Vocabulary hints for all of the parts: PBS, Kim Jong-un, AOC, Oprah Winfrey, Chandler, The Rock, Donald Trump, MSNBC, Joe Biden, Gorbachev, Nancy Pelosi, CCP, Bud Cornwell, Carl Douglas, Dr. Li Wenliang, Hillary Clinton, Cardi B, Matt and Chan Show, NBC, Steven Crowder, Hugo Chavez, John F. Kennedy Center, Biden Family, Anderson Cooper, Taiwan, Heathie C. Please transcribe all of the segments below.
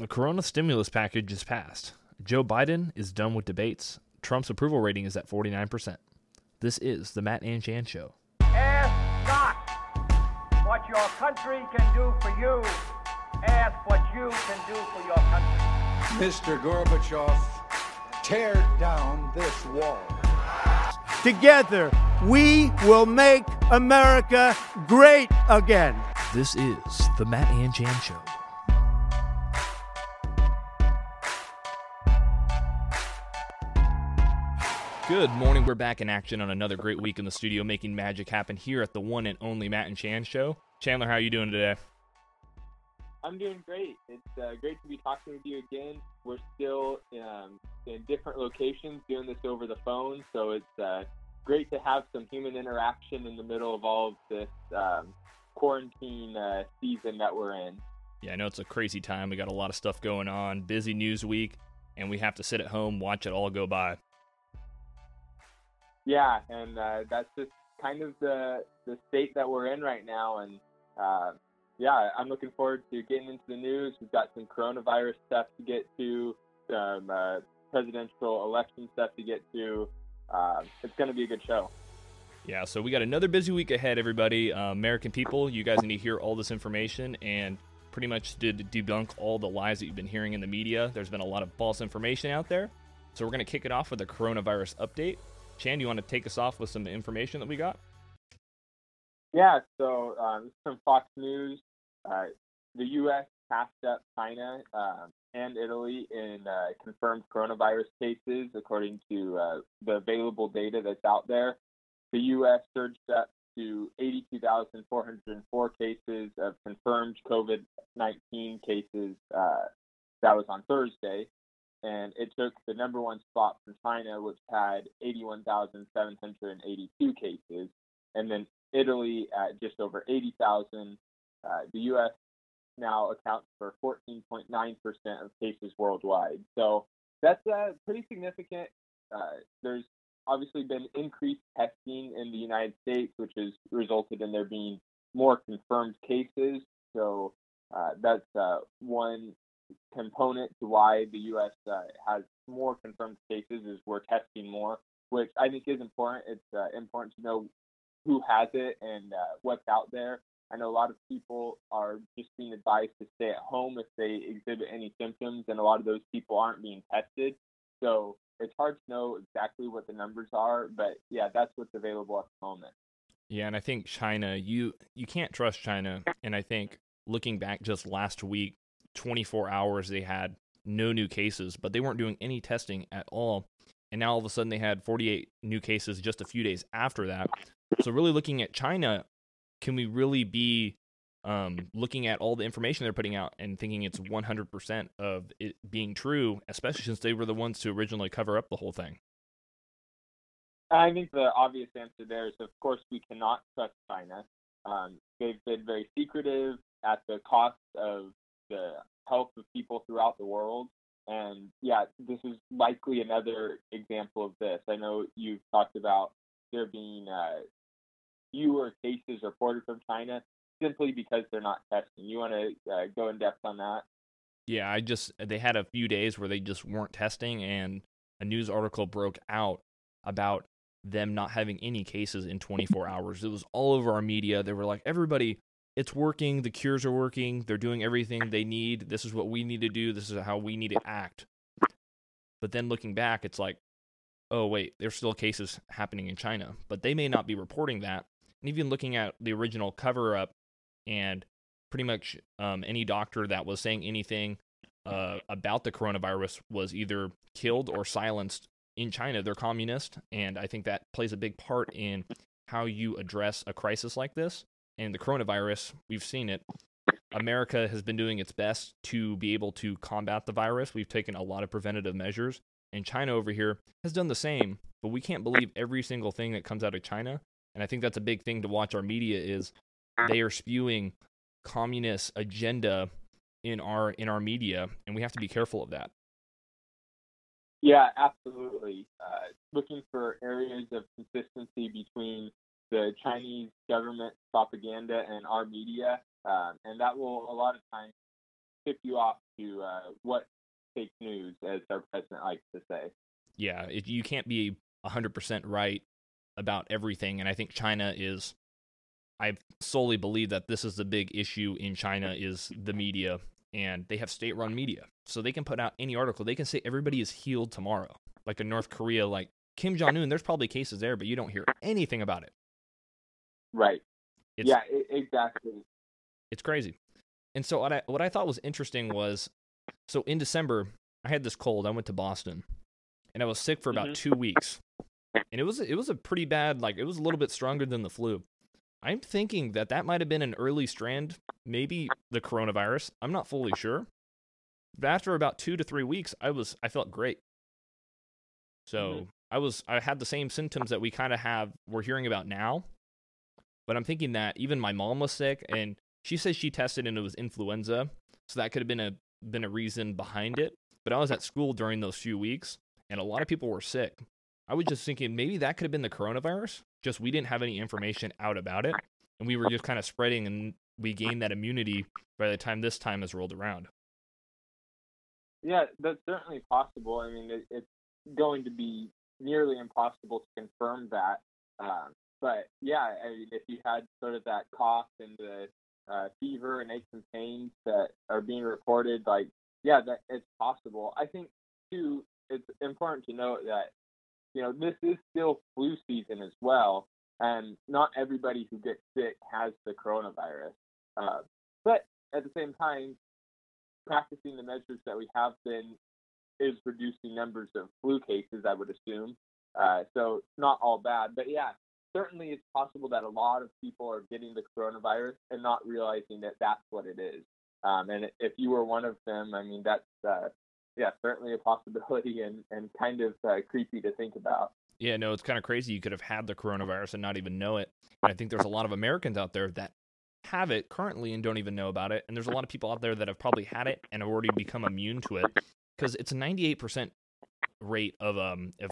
The corona stimulus package is passed. Joe Biden is done with debates. Trump's approval rating is at 49%. This is the Matt and Chan Show. Ask not what your country can do for you. Ask what you can do for your country. Mr. Gorbachev, tear down this wall. Together, we will make America great again. This is the Matt and Chan Show. Good morning. We're back in action on another great week in the studio, making magic happen here at the one and only Matt and Chan Show. Chandler, how are you doing today? I'm doing great. It's great to be talking with you again. We're still in different locations doing this over the phone, so it's great to have some human interaction in the middle of all of this quarantine season that we're in. Yeah, I know it's a crazy time. We got a lot of stuff going on, busy news week, and we have to sit at home, watch it all go by. Yeah, and that's just kind of the state that we're in right now. And, I'm looking forward to getting into the news. We've got some coronavirus stuff to get to, some presidential election stuff to get to. It's going to be a good show. Yeah, so we got another busy week ahead, everybody. American people, you guys need to hear all this information and pretty much debunk all the lies that you've been hearing in the media. There's been a lot of false information out there. So we're going to kick it off with a coronavirus update. Chan, do you want to take us off with some information that we got? Yeah, so from Fox News, the U.S. passed up China and Italy in confirmed coronavirus cases, according to the available data that's out there. The U.S. surged up to 82,404 cases of confirmed COVID-19 cases. That was on Thursday. And it took the number one spot from China, which had 81,782 cases, and then Italy at just over 80,000. The U.S. now accounts for 14.9% of cases worldwide. So that's pretty significant. There's obviously been increased testing in the United States, which has resulted in there being more confirmed cases. So that's one component to why the U.S. Has more confirmed cases is we're testing more, which I think is important. It's important to know who has it and what's out there. I know a lot of people are just being advised to stay at home if they exhibit any symptoms, and a lot of those people aren't being tested. So it's hard to know exactly what the numbers are, but yeah, that's what's available at the moment. Yeah, and I think China, you can't trust China. And I think looking back just last week, 24 hours they had no new cases, but they weren't doing any testing at all, and now all of a sudden they had 48 new cases just a few days after that. So really looking at China, can we really be looking at all the information they're putting out and thinking it's 100% of it being true, especially since they were the ones to originally cover up the whole thing? I think the obvious answer there is, of course, we cannot trust China. They've been very secretive at the cost of the health of people throughout the world. And yeah, this is likely another example of this. I know you've talked about there being fewer cases reported from China simply because they're not testing. You want to go in depth on that? Yeah, they had a few days where they just weren't testing, and a news article broke out about them not having any cases in 24 hours. It was all over our media. They were like, everybody, it's working. The cures are working. They're doing everything they need. This is what we need to do. This is how we need to act. But then looking back, it's like, oh, wait, there's still cases happening in China, but they may not be reporting that. And even looking at the original cover-up and pretty much any doctor that was saying anything about the coronavirus was either killed or silenced in China. They're communist, and I think that plays a big part in how you address a crisis like this. And the coronavirus, we've seen it. America has been doing its best to be able to combat the virus. We've taken a lot of preventative measures. And China over here has done the same, but we can't believe every single thing that comes out of China. And I think that's a big thing to watch our media is they are spewing communist agenda in our media, and we have to be careful of that. Yeah, absolutely. Looking for areas of consistency between the Chinese government propaganda and our media, and that will a lot of times tip you off to what fake news, as our president likes to say. Yeah, you can't be 100% right about everything, and I think China is... I solely believe that this is the big issue in China is the media, and they have state-run media. So they can put out any article. They can say everybody is healed tomorrow. Like in North Korea, like Kim Jong-un, there's probably cases there, but you don't hear anything about it. Right. Exactly. It's crazy. And so what I thought was interesting was, so in December, I had this cold. I went to Boston, and I was sick for about 2 weeks. And it was a pretty bad, like it was a little bit stronger than the flu. I'm thinking that might have been an early strand, maybe the coronavirus. I'm not fully sure. But after about 2 to 3 weeks, I felt great. So I had the same symptoms that we kind of have, we're hearing about now. But I'm thinking that even my mom was sick, and she says she tested and it was influenza. So that could have been a reason behind it. But I was at school during those few weeks, and a lot of people were sick. I was just thinking maybe that could have been the coronavirus. Just we didn't have any information out about it, and we were just kind of spreading, and we gained that immunity by the time this time has rolled around. Yeah, that's certainly possible. I mean, it's going to be nearly impossible to confirm that. But yeah, I mean, if you had sort of that cough and the fever and aches and pains that are being reported, like, yeah, that it's possible. I think, too, it's important to note that, you know, this is still flu season as well, and not everybody who gets sick has the coronavirus. But at the same time, practicing the measures that we have been is reducing numbers of flu cases, I would assume. So not all bad. But yeah, certainly it's possible that a lot of people are getting the coronavirus and not realizing that that's what it is. And if you were one of them, I mean, that's... yeah, certainly a possibility, and kind of creepy to think about. Yeah, no, it's kind of crazy. You could have had the coronavirus and not even know it. And I think there's a lot of Americans out there that have it currently and don't even know about it. And there's a lot of people out there that have probably had it and have already become immune to it, because it's a 98% rate of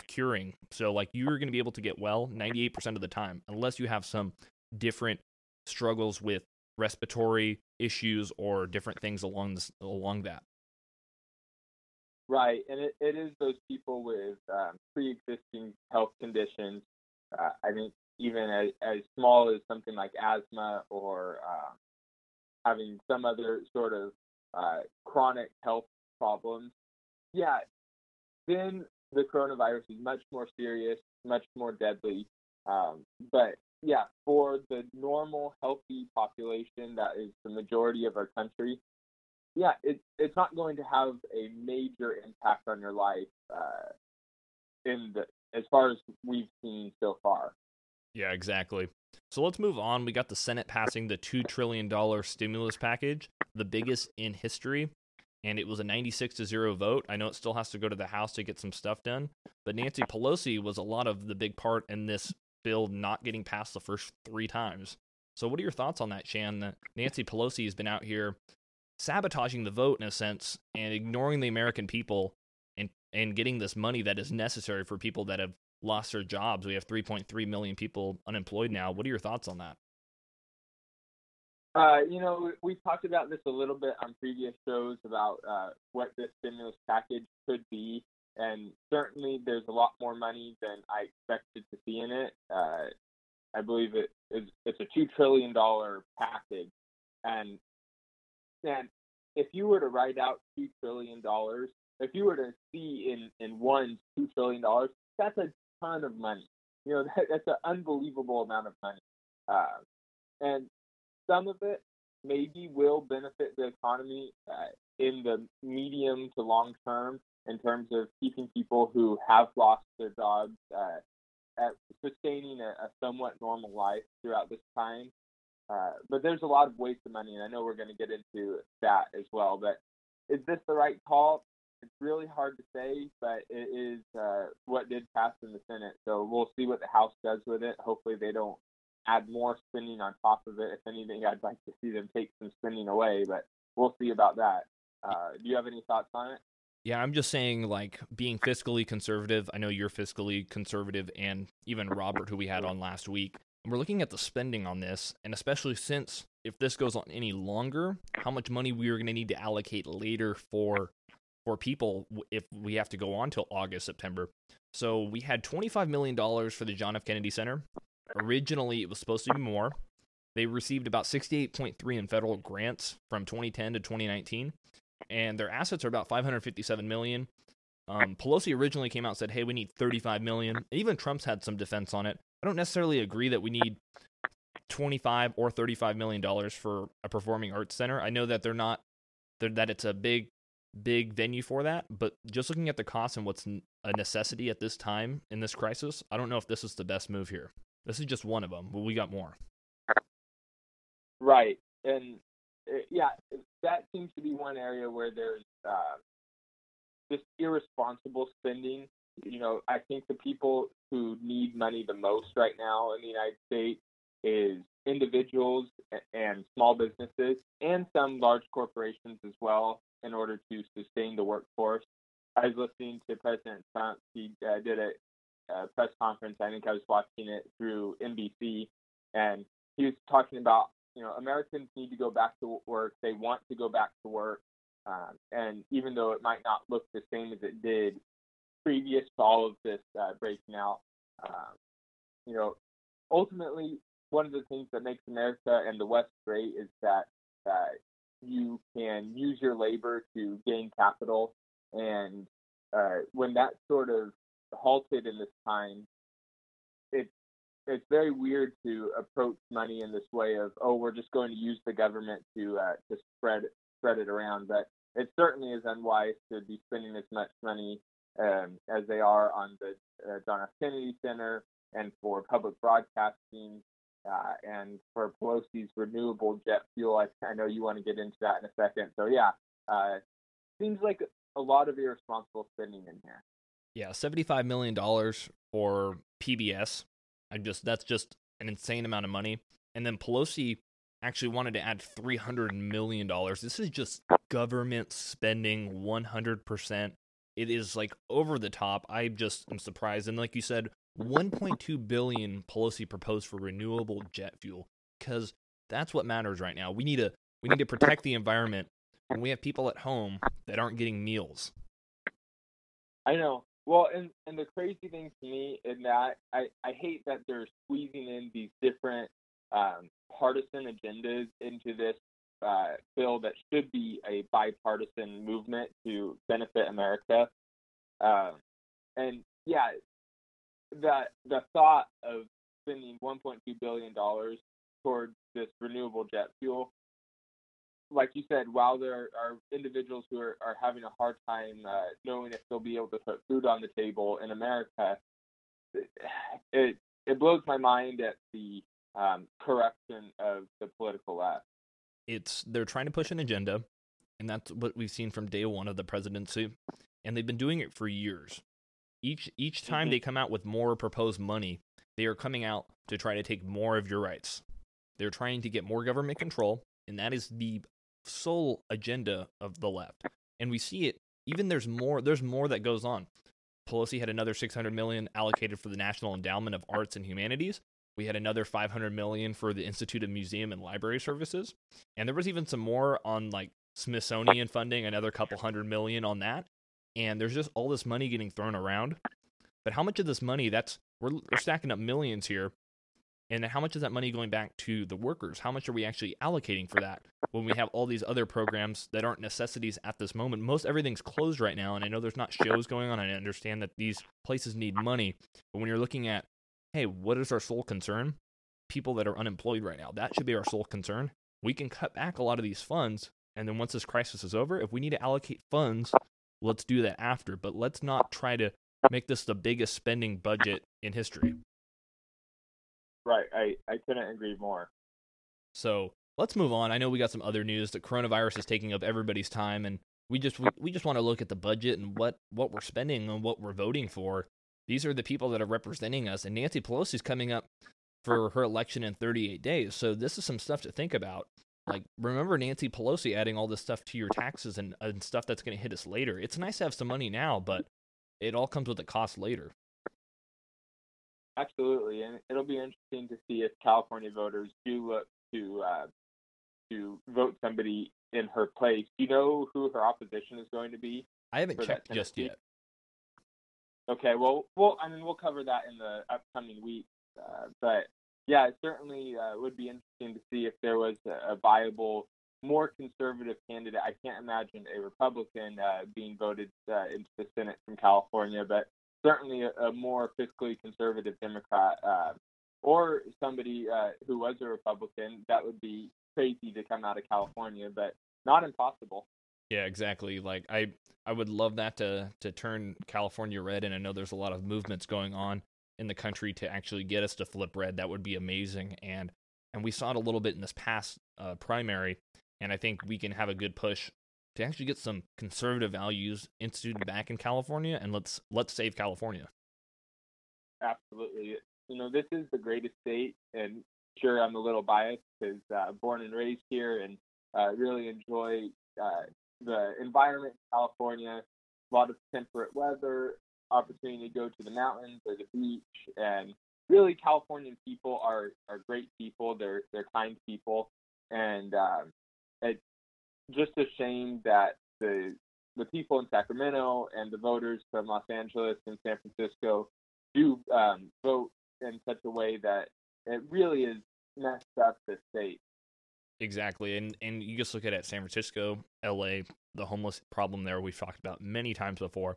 curing. So like you're going to be able to get well 98% of the time, unless you have some different struggles with respiratory issues or different things along that. Right, and it is those people with pre-existing health conditions. I think even as small as something like asthma or having some other sort of chronic health problems, yeah, then the coronavirus is much more serious, much more deadly. But yeah, for the normal, healthy population that is the majority of our country, yeah, it's not going to have a major impact on your life as far as we've seen so far. Yeah, exactly. So let's move on. We got the Senate passing the $2 trillion stimulus package, the biggest in history, and it was a 96-0 vote. I know it still has to go to the House to get some stuff done, but Nancy Pelosi was a lot of the big part in this bill not getting passed the first three times. So what are your thoughts on that, Chan? Nancy Pelosi has been out here sabotaging the vote in a sense and ignoring the American people and getting this money that is necessary for people that have lost their jobs. We have 3.3 million people unemployed now. What are your thoughts on that? You know, we talked about this a little bit on previous shows about what this stimulus package could be. And certainly there's a lot more money than I expected to see in it. I believe it's a $2 trillion package. And if you were to write out $2 trillion, if you were to see in one $2 trillion, that's a ton of money. You know, that's an unbelievable amount of money. And some of it maybe will benefit the economy in the medium to long term in terms of keeping people who have lost their jobs at sustaining a somewhat normal life throughout this time. But there's a lot of waste of money, and I know we're going to get into that as well. But is this the right call? It's really hard to say, but it is what did pass in the Senate. So we'll see what the House does with it. Hopefully they don't add more spending on top of it. If anything, I'd like to see them take some spending away, but we'll see about that. Do you have any thoughts on it? Yeah, I'm just saying, like, being fiscally conservative. I know you're fiscally conservative, and even Robert, who we had on last week. We're looking at the spending on this, and especially since if this goes on any longer, how much money we are going to need to allocate later for people if we have to go on till August, September. So we had $25 million for the John F. Kennedy Center. Originally, it was supposed to be more. They received about 68.3 in federal grants from 2010 to 2019, and their assets are about 557 million. Pelosi originally came out and said, "Hey, we need 35 million." And even Trump's had some defense on it. I don't necessarily agree that we need 25 or $35 million for a performing arts center. I know that they're not that it's a big venue for that, but just looking at the cost and what's a necessity at this time in this crisis, I don't know if this is the best move here. This is just one of them, but we got more. Right, and yeah, that seems to be one area where there's just irresponsible spending. You know, I think the people who need money the most right now in the United States is individuals and small businesses and some large corporations as well in order to sustain the workforce. I was listening to President Trump. He did a press conference. I think I was watching it through NBC, and he was talking about, you know, Americans need to go back to work. They want to go back to work. And even though it might not look the same as it did previous to all of this breaking out, you know, ultimately, one of the things that makes America and the West great is that you can use your labor to gain capital. And when that sort of halted in this time, it's very weird to approach money in this way of, oh, we're just going to use the government to spread it around. But it certainly is unwise to be spending as much money as they are on the John F. Kennedy Center and for public broadcasting and for Pelosi's renewable jet fuel. I know you want to get into that in a second. So yeah, seems like a lot of irresponsible spending in here. Yeah, $75 million for PBS. That's just an insane amount of money. And then Pelosi actually wanted to add $300 million. This is just government spending 100%. It is like over the top. I just am surprised. And like you said, $1.2 billion Pelosi proposed for renewable jet fuel, because that's what matters right now. We need to protect the environment, and we have people at home that aren't getting meals. I know. Well, and the crazy thing to me in that, I hate that they're squeezing in these different partisan agendas into this bill that should be a bipartisan movement to benefit America. And yeah, the thought of spending $1.2 billion towards this renewable jet fuel, like you said, while there are individuals who are having a hard time knowing if they'll be able to put food on the table in America, it blows my mind at the corruption of the political left. They're trying to push an agenda, and that's what we've seen from day one of the presidency, and they've been doing it for years. Each time they come out with more proposed money, they are coming out to try to take more of your rights. They're trying to get more government control, and that is the sole agenda of the left. And we see it. Even there's more that goes on. Pelosi had another $600 million allocated for the National Endowment of Arts and Humanities. We had another $500 million for the Institute of Museum and Library Services. And there was even some more on like Smithsonian funding, another $200 million on that. And there's just all this money getting thrown around. But how much of this money, we're stacking up millions here, and how much is that money going back to the workers? How much are we actually allocating for that when we have all these other programs that aren't necessities at this moment? Most everything's closed right now, and I know there's not shows going on. I understand that these places need money. But when you're looking at, hey, what is our sole concern? People that are unemployed right now. That should be our sole concern. We can cut back a lot of these funds, and then once this crisis is over, if we need to allocate funds, let's do that after. But let's not try to make this the biggest spending budget in history. Right, I couldn't agree more. So let's move on. I know we got some other news. The coronavirus is taking up everybody's time, and we just want to look at the budget and what we're spending and what we're voting for. These are the people that are representing us, and Nancy Pelosi is coming up for her election in 38 days. So this is some stuff to think about. Like, remember Nancy Pelosi adding all this stuff to your taxes and stuff that's going to hit us later. It's nice to have some money now, but it all comes with a cost later. Absolutely, and it'll be interesting to see if California voters do look to vote somebody in her place. Do you know who her opposition is going to be? I haven't checked just yet. Okay, well, we'll cover that in the upcoming week. But yeah, it certainly would be interesting to see if there was a viable, more conservative candidate. I can't imagine a Republican being voted into the Senate from California, but certainly a more fiscally conservative Democrat or somebody who was a Republican. That would be crazy to come out of California, but not impossible. Yeah, exactly. Like I would love that to turn California red, and I know there's a lot of movements going on in the country to actually get us to flip red. That would be amazing, and we saw it a little bit in this past primary, and I think we can have a good push to actually get some conservative values instituted back in California, and let's save California. Absolutely. You know, this is the greatest state, and sure, I'm a little biased because born and raised here, and really enjoy the environment in California, a lot of temperate weather, opportunity to go to the mountains or the beach, and really Californian people are great people. They're kind people, and it's just a shame that the people in Sacramento and the voters from Los Angeles and San Francisco do vote in such a way that it really is messed up the state. Exactly, and you just look at it, San Francisco, LA, the homeless problem there we've talked about many times before,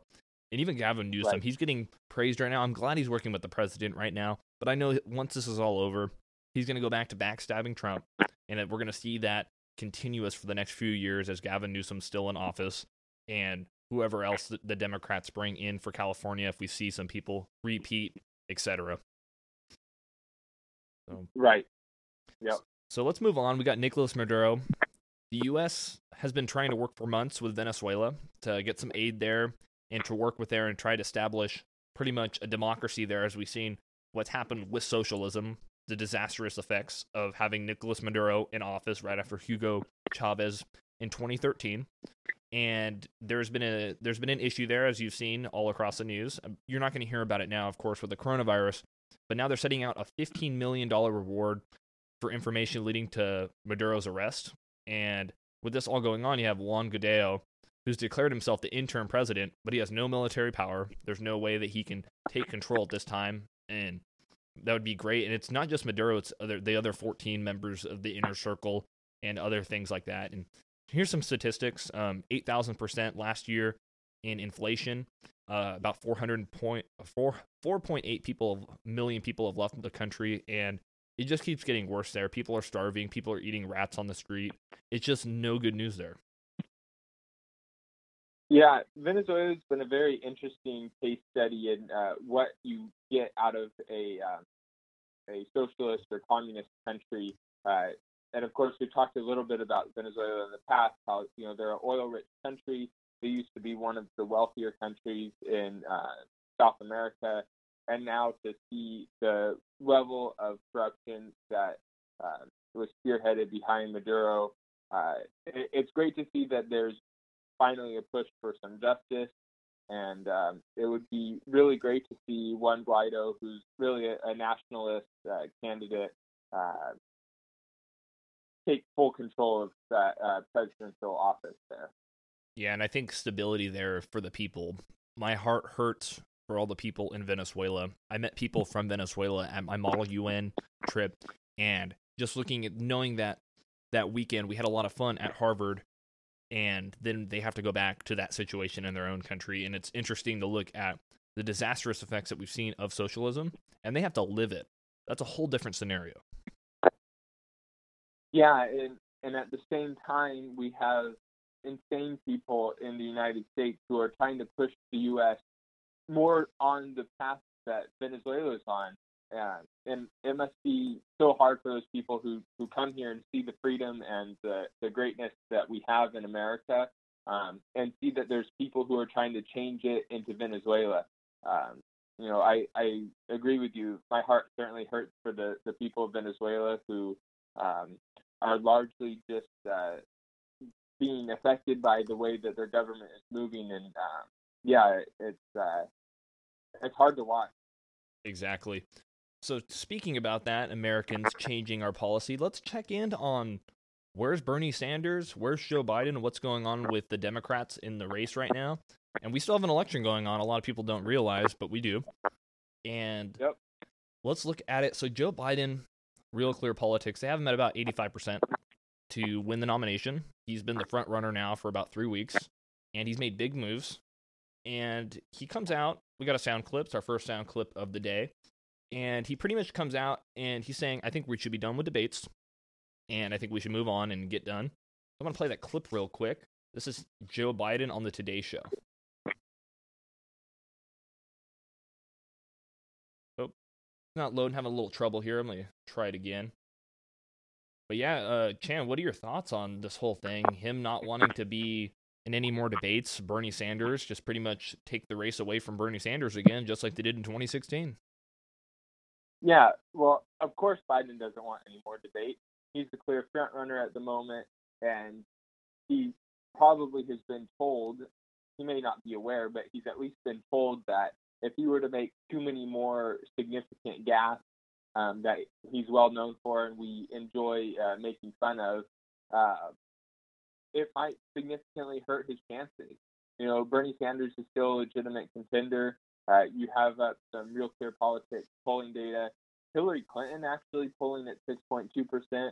and even Gavin Newsom, right. He's getting praised right now. I'm glad he's working with the president right now, but I know once this is all over, he's going to go back to backstabbing Trump, and we're going to see that continuous for the next few years as Gavin Newsom's still in office, and whoever else the Democrats bring in for California if we see some people repeat, etc. So. Right. Yep. So let's move on. We got Nicolas Maduro. The U.S. has been trying to work for months with Venezuela to get some aid there and to work with there and try to establish pretty much a democracy there, as we've seen what's happened with socialism, the disastrous effects of having Nicolas Maduro in office right after Hugo Chavez in 2013. And there's been an issue there, as you've seen all across the news. You're not going to hear about it now, of course, with the coronavirus, but now they're setting out a $15 million reward for information leading to Maduro's arrest. And with this all going on, you have Juan Guaidó, who's declared himself the interim president, but he has no military power. There's no way that he can take control at this time, and that would be great. And it's not just Maduro, it's the other 14 members of the inner circle and other things like that. And here's some statistics. 8,000% last year in inflation. About 4.8 million people have left the country, and it just keeps getting worse there. People are starving. People are eating rats on the street. It's just no good news there. Yeah, Venezuela's been a very interesting case study in what you get out of a socialist or communist country. And of course, we talked a little bit about Venezuela in the past, how, you know, they're an oil-rich country. They used to be one of the wealthier countries in South America. And now to see the level of corruption that was spearheaded behind Maduro, it's great to see that there's finally a push for some justice. And it would be really great to see Juan Guaidó, who's really a nationalist candidate, take full control of that presidential office there. Yeah, and I think stability there for the people. My heart hurts for all the people in Venezuela. I met people from Venezuela at my Model UN trip, and just looking at knowing that weekend we had a lot of fun at Harvard, and then they have to go back to that situation in their own country. And it's interesting to look at the disastrous effects that we've seen of socialism, and they have to live it. That's a whole different scenario. Yeah, and at the same time, we have insane people in the United States who are trying to push the U.S. more on the path that Venezuela is on. And it must be so hard for those people who come here and see the freedom and the greatness that we have in America, and see that there's people who are trying to change it into Venezuela. You know, I agree with you. My heart certainly hurts for the people of Venezuela who are largely just being affected by the way that their government is moving. And yeah, it's hard to watch. Exactly. So speaking about that, Americans changing our policy, let's check in on where's Bernie Sanders, where's Joe Biden, what's going on with the Democrats in the race right now. And we still have an election going on. A lot of people don't realize, but we do. And let's look at it. So Joe Biden, Real Clear Politics, they have him at about 85% to win the nomination. He's been the front runner now for about 3 weeks, and he's made big moves. And he comes out, we got a sound clip, it's our first sound clip of the day, and he pretty much comes out and he's saying, I think we should be done with debates, and I think we should move on and get done. I'm going to play that clip real quick. This is Joe Biden on the Today Show. Oh, not loading, having a little trouble here. I'm going to try it again. But yeah, Chan, what are your thoughts on this whole thing? Him not wanting to be in any more debates, Bernie Sanders just pretty much take the race away from Bernie Sanders again, just like they did in 2016. Yeah, well, of course Biden doesn't want any more debate. He's the clear front runner at the moment, and he probably has been told, he may not be aware, but he's at least been told that if he were to make too many more significant gaffes that he's well known for and we enjoy making fun of, it might significantly hurt his chances. You know, Bernie Sanders is still a legitimate contender. You have some Real Clear Politics polling data. Hillary Clinton actually polling at 6.2%.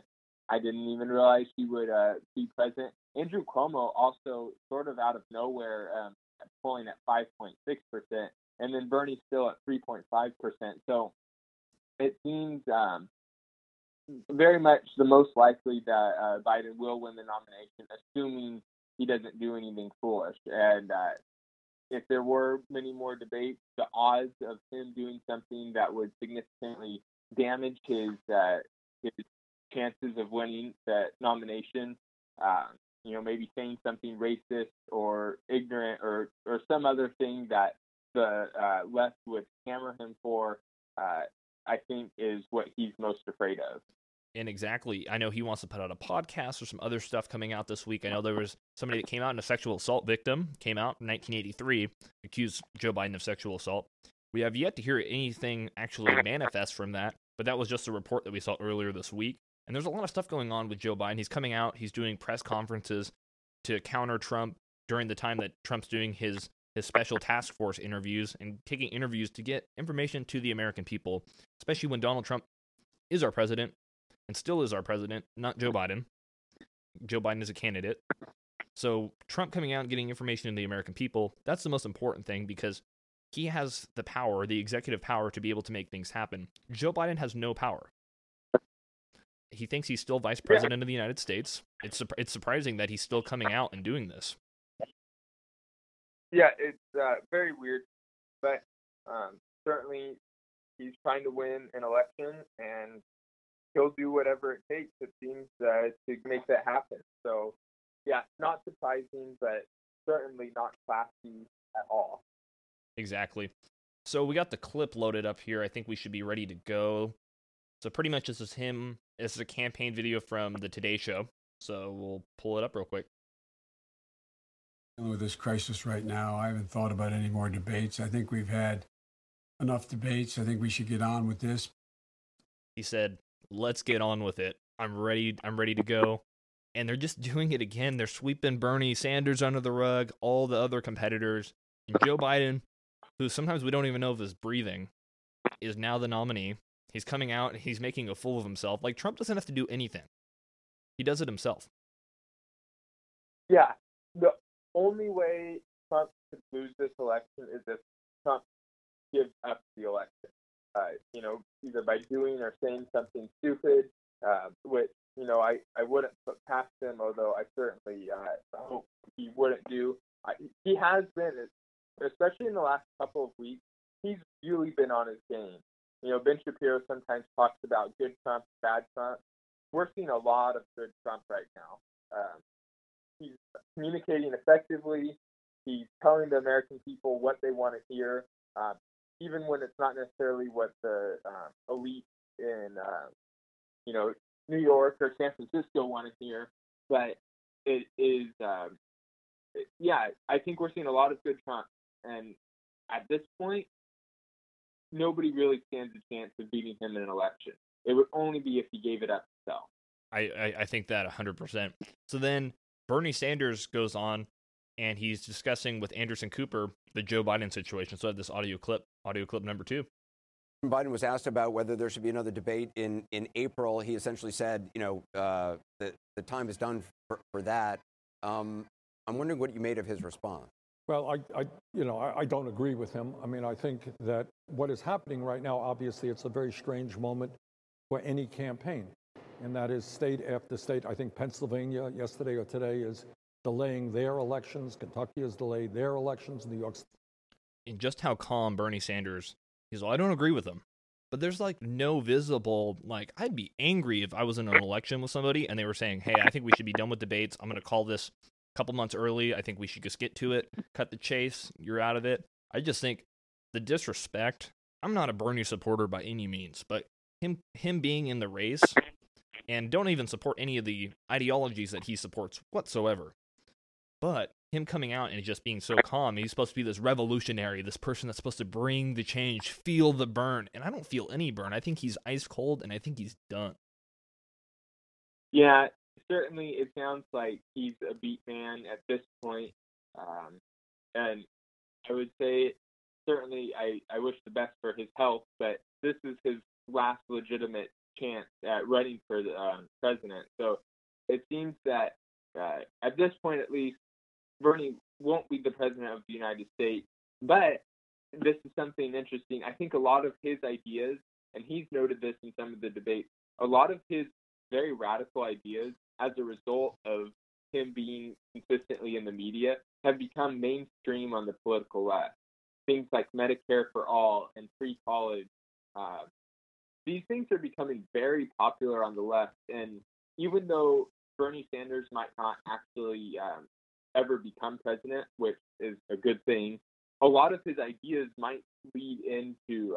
I didn't even realize she would be present. Andrew Cuomo also sort of out of nowhere polling at 5.6%. And then Bernie still at 3.5%. So it seems very much the most likely that Biden will win the nomination, assuming he doesn't do anything foolish. And if there were many more debates, the odds of him doing something that would significantly damage his chances of winning the nomination, you know, maybe saying something racist or ignorant or some other thing that the left would hammer him for, I think is what he's most afraid of. And exactly. I know he wants to put out a podcast or some other stuff coming out this week. I know there was somebody that came out and a sexual assault victim came out in 1983, accused Joe Biden of sexual assault. We have yet to hear anything actually manifest from that, but that was just a report that we saw earlier this week. And there's a lot of stuff going on with Joe Biden. He's coming out, he's doing press conferences to counter Trump during the time that Trump's doing his special task force interviews and taking interviews to get information to the American people, especially when Donald Trump is our president and still is our president, not Joe Biden. Joe Biden is a candidate. So Trump coming out and getting information to the American people, that's the most important thing because he has the power, the executive power to be able to make things happen. Joe Biden has no power. He thinks he's still vice president of the United States. It's surprising that he's still coming out and doing this. Yeah, it's very weird, but certainly he's trying to win an election, and he'll do whatever it takes, it seems, to make that happen. So, yeah, not surprising, but certainly not classy at all. Exactly. So we got the clip loaded up here. I think we should be ready to go. So pretty much this is him. This is a campaign video from the Today Show. So we'll pull it up real quick. With this crisis right now, I haven't thought about any more debates. I think we've had enough debates. I think we should get on with this. He said, let's get on with it. I'm ready to go. And they're just doing it again. They're sweeping Bernie Sanders under the rug, all the other competitors. And Joe Biden, who sometimes we don't even know if is breathing, is now the nominee. He's coming out and he's making a fool of himself. Like, Trump doesn't have to do anything. He does it himself. Yeah. The only way Trump could lose this election is if Trump gives up the election, you know, either by doing or saying something stupid, which, you know, I wouldn't put past him, although I certainly hope he wouldn't do. He has been, especially in the last couple of weeks, he's really been on his game. You know, Ben Shapiro sometimes talks about good Trump, bad Trump. We're seeing a lot of good Trump right now. He's communicating effectively. He's telling the American people what they want to hear, even when it's not necessarily what the elite in, you know, New York or San Francisco want to hear. But it is, I think we're seeing a lot of good Trump. And at this point, nobody really stands a chance of beating him in an election. It would only be if he gave it up himself. I think that 100%. So then Bernie Sanders goes on, and he's discussing with Anderson Cooper the Joe Biden situation. So I have this audio clip number 2. Biden was asked about whether there should be another debate in April. He essentially said, that the time is done for that. I'm wondering what you made of his response. Well, I don't agree with him. I mean, I think that what is happening right now, obviously, it's a very strange moment for any campaign. And that is state after state. I think Pennsylvania yesterday or today is delaying their elections. Kentucky has delayed their elections. New York. And just how calm Bernie Sanders. He's like, I don't agree with him, but there's like no visible, like, I'd be angry if I was in an election with somebody and they were saying, hey, I think we should be done with debates. I'm going to call this a couple months early. I think we should just get to it, cut the chase. You're out of it. I just think the disrespect. I'm not a Bernie supporter by any means, but him being in the race and don't even support any of the ideologies that he supports whatsoever. But him coming out and just being so calm, he's supposed to be this revolutionary, this person that's supposed to bring the change, feel the burn. And I don't feel any burn. I think he's ice cold, and I think he's done. Yeah, certainly it sounds like he's a beat man at this point. And I would say certainly I wish the best for his health, but this is his last legitimate chance at running for the president. So it seems that at this point, at least, Bernie won't be the president of the United States, but this is something interesting. I think a lot of his ideas, and he's noted this in some of the debates, a lot of his very radical ideas as a result of him being consistently in the media have become mainstream on the political left. Things like Medicare for all and free college. These things are becoming very popular on the left, and even though Bernie Sanders might not actually ever become president, which is a good thing, a lot of his ideas might lead into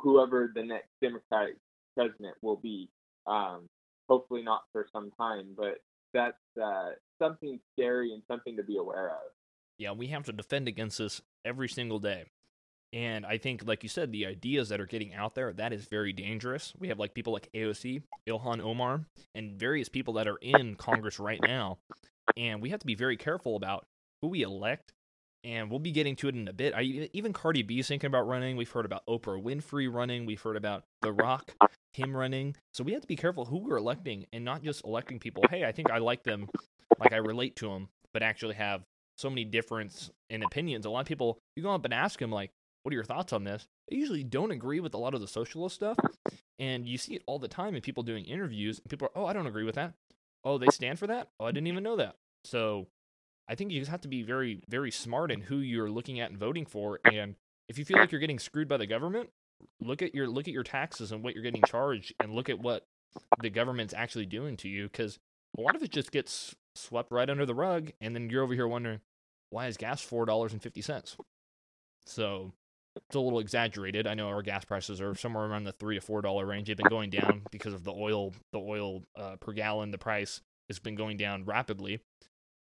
whoever the next Democratic president will be. Hopefully not for some time, but that's something scary and something to be aware of. Yeah, we have to defend against this every single day. And I think, like you said, the ideas that are getting out there, that is very dangerous. We have like people like AOC, Ilhan Omar, and various people that are in Congress right now. And we have to be very careful about who we elect, and we'll be getting to it in a bit. Even Cardi B is thinking about running. We've heard about Oprah Winfrey running. We've heard about The Rock, him running. So we have to be careful who we're electing and not just electing people, hey, I think I like them, like I relate to them, but actually have so many differences in opinions. A lot of people, you go up and ask them, like, what are your thoughts on this? They usually don't agree with a lot of the socialist stuff, and you see it all the time in people doing interviews, and people are, oh, I don't agree with that. Oh, they stand for that? Oh, I didn't even know that. So I think you just have to be very, very smart in who you're looking at and voting for. And if you feel like you're getting screwed by the government, look at your taxes and what you're getting charged, and look at what the government's actually doing to you, because a lot of it just gets swept right under the rug, and then you're over here wondering, why is gas $4.50? So it's a little exaggerated. I know our gas prices are somewhere around the $3 to $4 range. They've been going down because of the oil per gallon. The price has been going down rapidly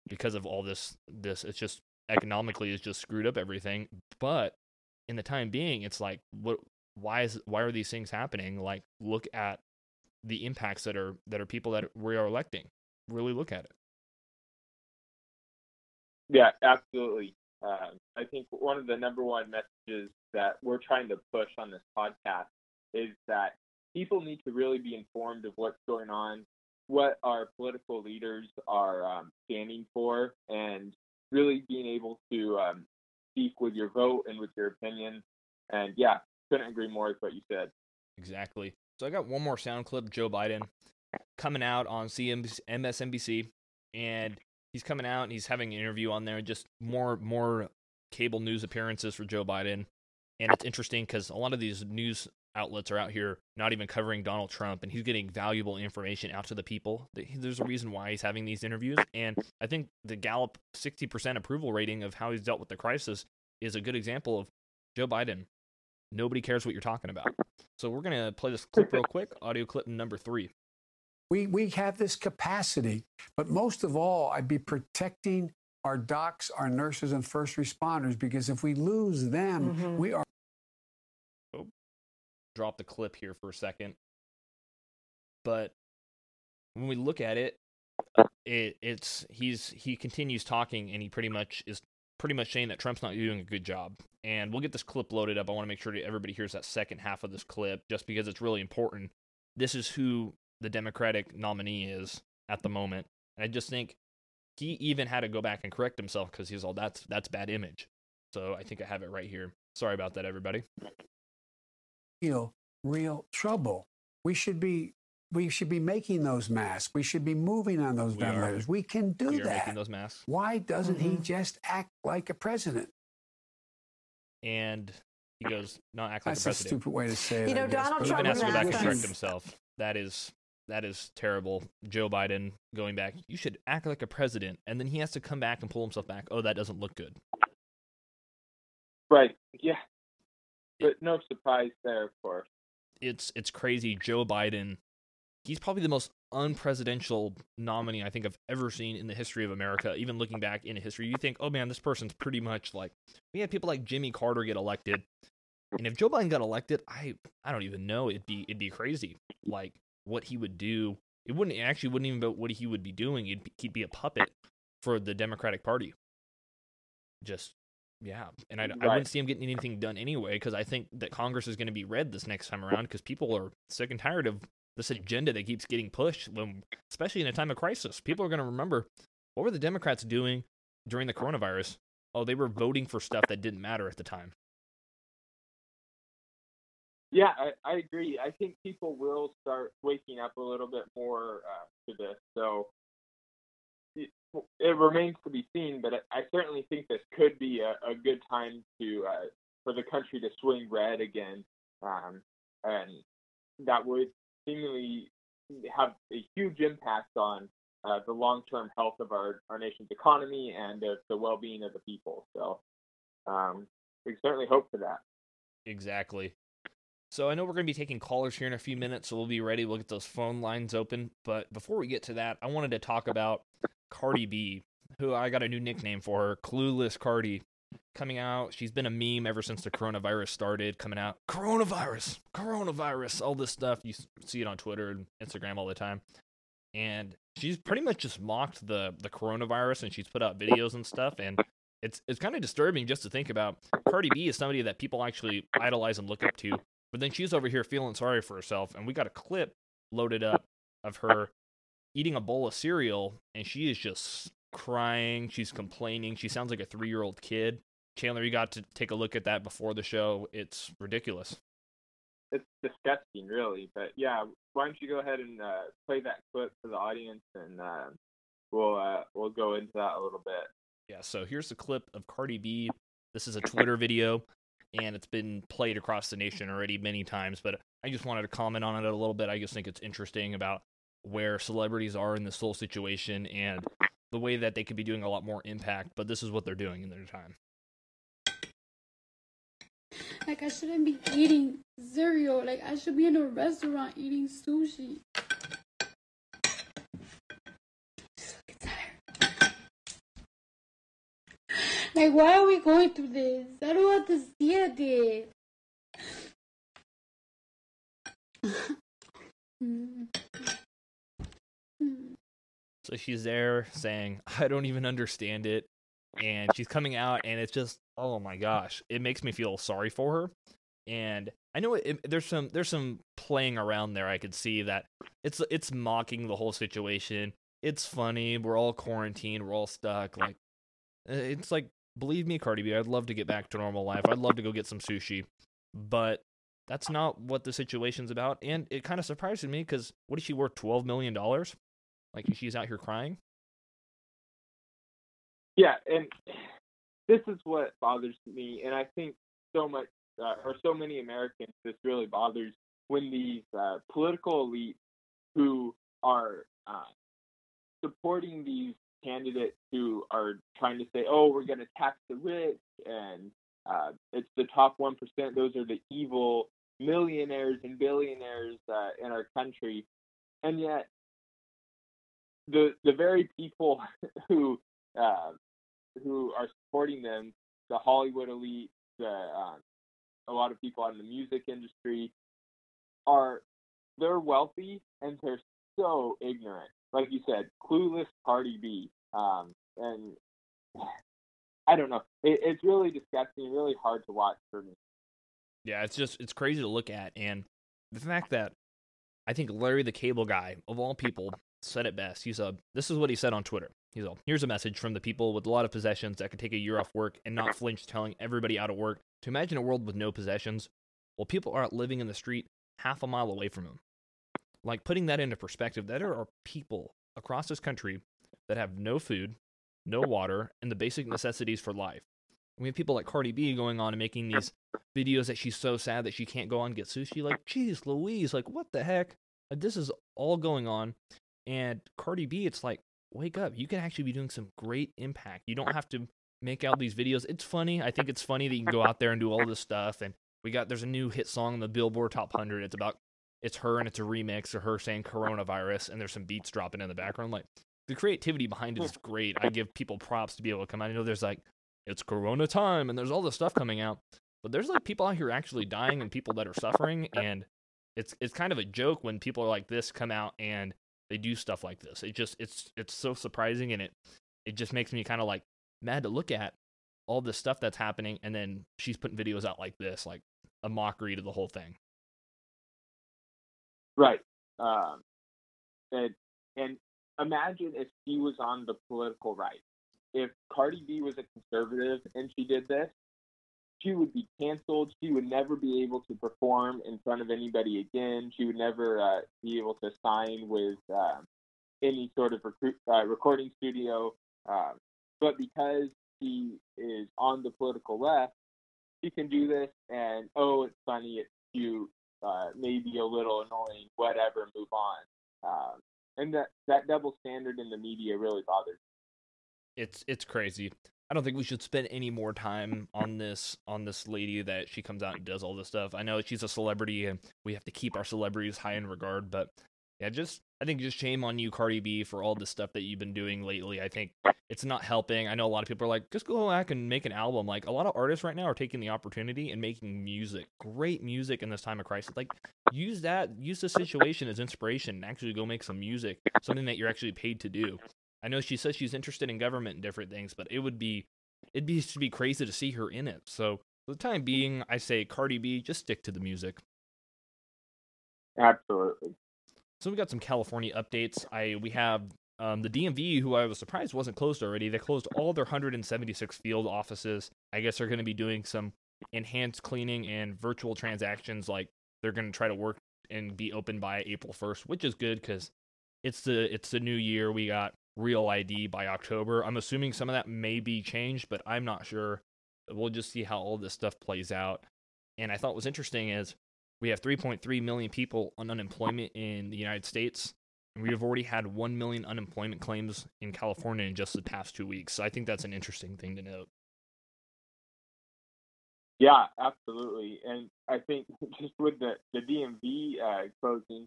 because of all this. It's just economically, it's just screwed up everything. But in the time being, it's like, why are these things happening? Like, look at the impacts that are people that we are electing. Really look at it. Yeah, absolutely. I think one of the number one messages that we're trying to push on this podcast is that people need to really be informed of what's going on, what our political leaders are standing for, and really being able to speak with your vote and with your opinion. And yeah, couldn't agree more with what you said. Exactly. So I got one more sound clip, Joe Biden, coming out on MSNBC, and he's coming out and he's having an interview on there, just more cable news appearances for Joe Biden. And it's interesting because a lot of these news outlets are out here not even covering Donald Trump, and he's getting valuable information out to the people. There's a reason why he's having these interviews. And I think the Gallup 60% approval rating of how he's dealt with the crisis is a good example of Joe Biden. Nobody cares what you're talking about. So we're going to play this clip real quick, audio clip number 3. We have this capacity, but most of all, I'd be protecting our docs, our nurses, and first responders, because if we lose them, we are. drop the clip here for a second. But when we look at it, he continues talking, and he pretty much saying that Trump's not doing a good job. And we'll get this clip loaded up. I want to make sure that everybody hears that second half of this clip, just because it's really important. This is who the Democratic nominee is at the moment. And I just think he even had to go back and correct himself because he's all, that's bad image. So I think I have it right here. Sorry about that, everybody. Real trouble. We should be making those masks. We should be moving on those ventilators. We can do that. We are making those masks. Why doesn't he just act like a president? And he goes, not act like a president. That's a stupid way to say it. Donald Trump has to go back and correct himself. That is terrible. Joe Biden going back, you should act like a president. And then he has to come back and pull himself back. Oh, that doesn't look good. Right. Yeah. But no surprise there, of course. It's crazy. Joe Biden, he's probably the most unpresidential nominee I think I've ever seen in the history of America. Even looking back in history, you think, oh man, this person's pretty much like, we had people like Jimmy Carter get elected. And if Joe Biden got elected, I don't even know. It'd be crazy. Like what he would do. It wouldn't even be what he would be doing. He'd be a puppet for the Democratic Party. Just, yeah. And I wouldn't see him getting anything done anyway, because I think that Congress is going to be red this next time around, because people are sick and tired of this agenda that keeps getting pushed, especially in a time of crisis. People are going to remember, what were the Democrats doing during the coronavirus? Oh, they were voting for stuff that didn't matter at the time. Yeah, I agree. I think people will start waking up a little bit more to this. So it remains to be seen, but I certainly think this could be a good time for the country to swing red again. And that would seemingly have a huge impact on the long-term health of our nation's economy and of the well-being of the people. So we certainly hope for that. Exactly. So I know we're going to be taking callers here in a few minutes, so we'll be ready. We'll get those phone lines open. But before we get to that, I wanted to talk about Cardi B, who I got a new nickname for her, Clueless Cardi, coming out. She's been a meme ever since the coronavirus started, coming out. Coronavirus, all this stuff. You see it on Twitter and Instagram all the time. And she's pretty much just mocked the coronavirus, and she's put out videos and stuff. And it's kind of disturbing just to think about. Cardi B is somebody that people actually idolize and look up to. But then she's over here feeling sorry for herself, and we got a clip loaded up of her eating a bowl of cereal, and she is just crying. She's complaining. She sounds like a 3-year-old kid. Chandler, you got to take a look at that before the show. It's ridiculous. It's disgusting, really. But, yeah, why don't you go ahead and play that clip for the audience, and we'll go into that a little bit. Yeah, so here's the clip of Cardi B. This is a Twitter video. And it's been played across the nation already many times, but I just wanted to comment on it a little bit. I just think it's interesting about where celebrities are in this whole situation and the way that they could be doing a lot more impact, but this is what they're doing in their time. Like, I shouldn't be eating cereal. Like, I should be in a restaurant eating sushi. Just look at her. Like, why are we going through this? I don't want to see it. So she's there saying, I don't even understand it. And she's coming out, and it's just, oh my gosh. It makes me feel sorry for her. And I know there's some playing around there. I could see that it's mocking the whole situation. It's funny. We're all quarantined. We're all stuck. Like, it's like, believe me, Cardi B, I'd love to get back to normal life. I'd love to go get some sushi. But that's not what the situation's about. And it kind of surprises me because what is she worth, $12 million? Like, she's out here crying? Yeah, and this is what bothers me. And I think so many Americans, this really bothers when these political elites who are supporting these candidates who are trying to say, oh, we're going to tax the rich, and it's the top 1%. Those are the evil millionaires and billionaires in our country. And yet, the very people who are supporting them, the Hollywood elite, a lot of people out in the music industry, they're wealthy and they're so ignorant. Like you said, clueless Cardi B. And I don't know. It's really disgusting, really hard to watch for me. Yeah, it's crazy to look at. And the fact that I think Larry the Cable Guy, of all people, said it best. This is what he said on Twitter. He's all, here's a message from the people with a lot of possessions that could take a year off work and not flinch, telling everybody out of work to imagine a world with no possessions. Well, people are out living in the street half a mile away from them. Like, putting that into perspective, there are people across this country that have no food, no water, and the basic necessities for life. We have people like Cardi B going on and making these videos that she's so sad that she can't go on and get sushi. Like, geez Louise, like, what the heck? Like, this is all going on. And Cardi B, it's like, wake up. You can actually be doing some great impact. You don't have to make out these videos. It's funny. I think it's funny that you can go out there and do all this stuff. And there's a new hit song in the Billboard Top 100. It's her, and it's a remix of her saying coronavirus, and there's some beats dropping in the background. Like, the creativity behind it is great. I give people props to be able to come out. I know there's like, it's corona time, and there's all this stuff coming out, but there's like people out here actually dying and people that are suffering. And it's kind of a joke when people are like this come out and they do stuff like this. It just, it's so surprising, and it just makes me kind of like mad to look at all this stuff that's happening. And then she's putting videos out like this, like a mockery to the whole thing. Right. And imagine if she was on the political right. If Cardi B was a conservative and she did this, she would be canceled. She would never be able to perform in front of anybody again. She would never be able to sign with any sort of recording studio. But because she is on the political left, she can do this, and, oh, it's funny, it's cute, maybe a little annoying, whatever, move on. And that double standard in the media really bothers me. It's crazy. I don't think we should spend any more time on this lady that she comes out and does all this stuff. I know she's a celebrity, and we have to keep our celebrities high in regard, but yeah, I think shame on you, Cardi B, for all the stuff that you've been doing lately. I think it's not helping. I know a lot of people are like, just go back and make an album. Like, a lot of artists right now are taking the opportunity and making music, great music in this time of crisis. Like, use the situation as inspiration and actually go make some music, something that you're actually paid to do. I know she says she's interested in government and different things, but it'd be crazy to see her in it. So for the time being, I say, Cardi B, just stick to the music. Absolutely. So we got some California updates. We have the DMV, who I was surprised wasn't closed already. They closed all their 176 field offices. I guess they're going to be doing some enhanced cleaning and virtual transactions. Like, they're going to try to work and be open by April 1st, which is good because it's the new year. We got Real ID by October. I'm assuming some of that may be changed, but I'm not sure. We'll just see how all this stuff plays out. And I thought what was interesting is, we have 3.3 million people on unemployment in the United States, and we have already had 1 million unemployment claims in California in just the past 2 weeks. So I think that's an interesting thing to note. Yeah, absolutely. And I think just with the DMV closing,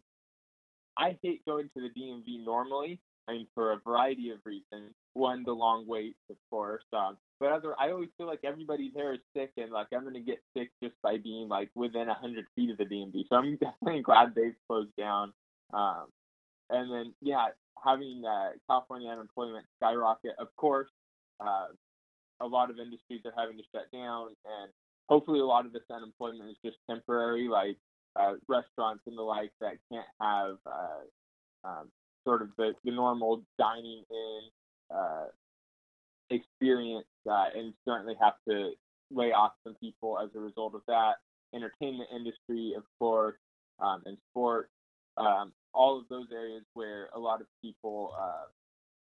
I hate going to the DMV normally, I mean, for a variety of reasons. One, the long waits, of course. But I always feel like everybody there is sick, and like I'm gonna get sick just by being like within 100 feet of the DMV. So I'm definitely glad they've closed down. And then having California unemployment skyrocket, of course, a lot of industries are having to shut down, and hopefully a lot of this unemployment is just temporary, like restaurants and the like that can't have sort of the normal dining in experience, and certainly have to lay off some people as a result of that. Entertainment industry, of course, and sport, all of those areas where a lot of people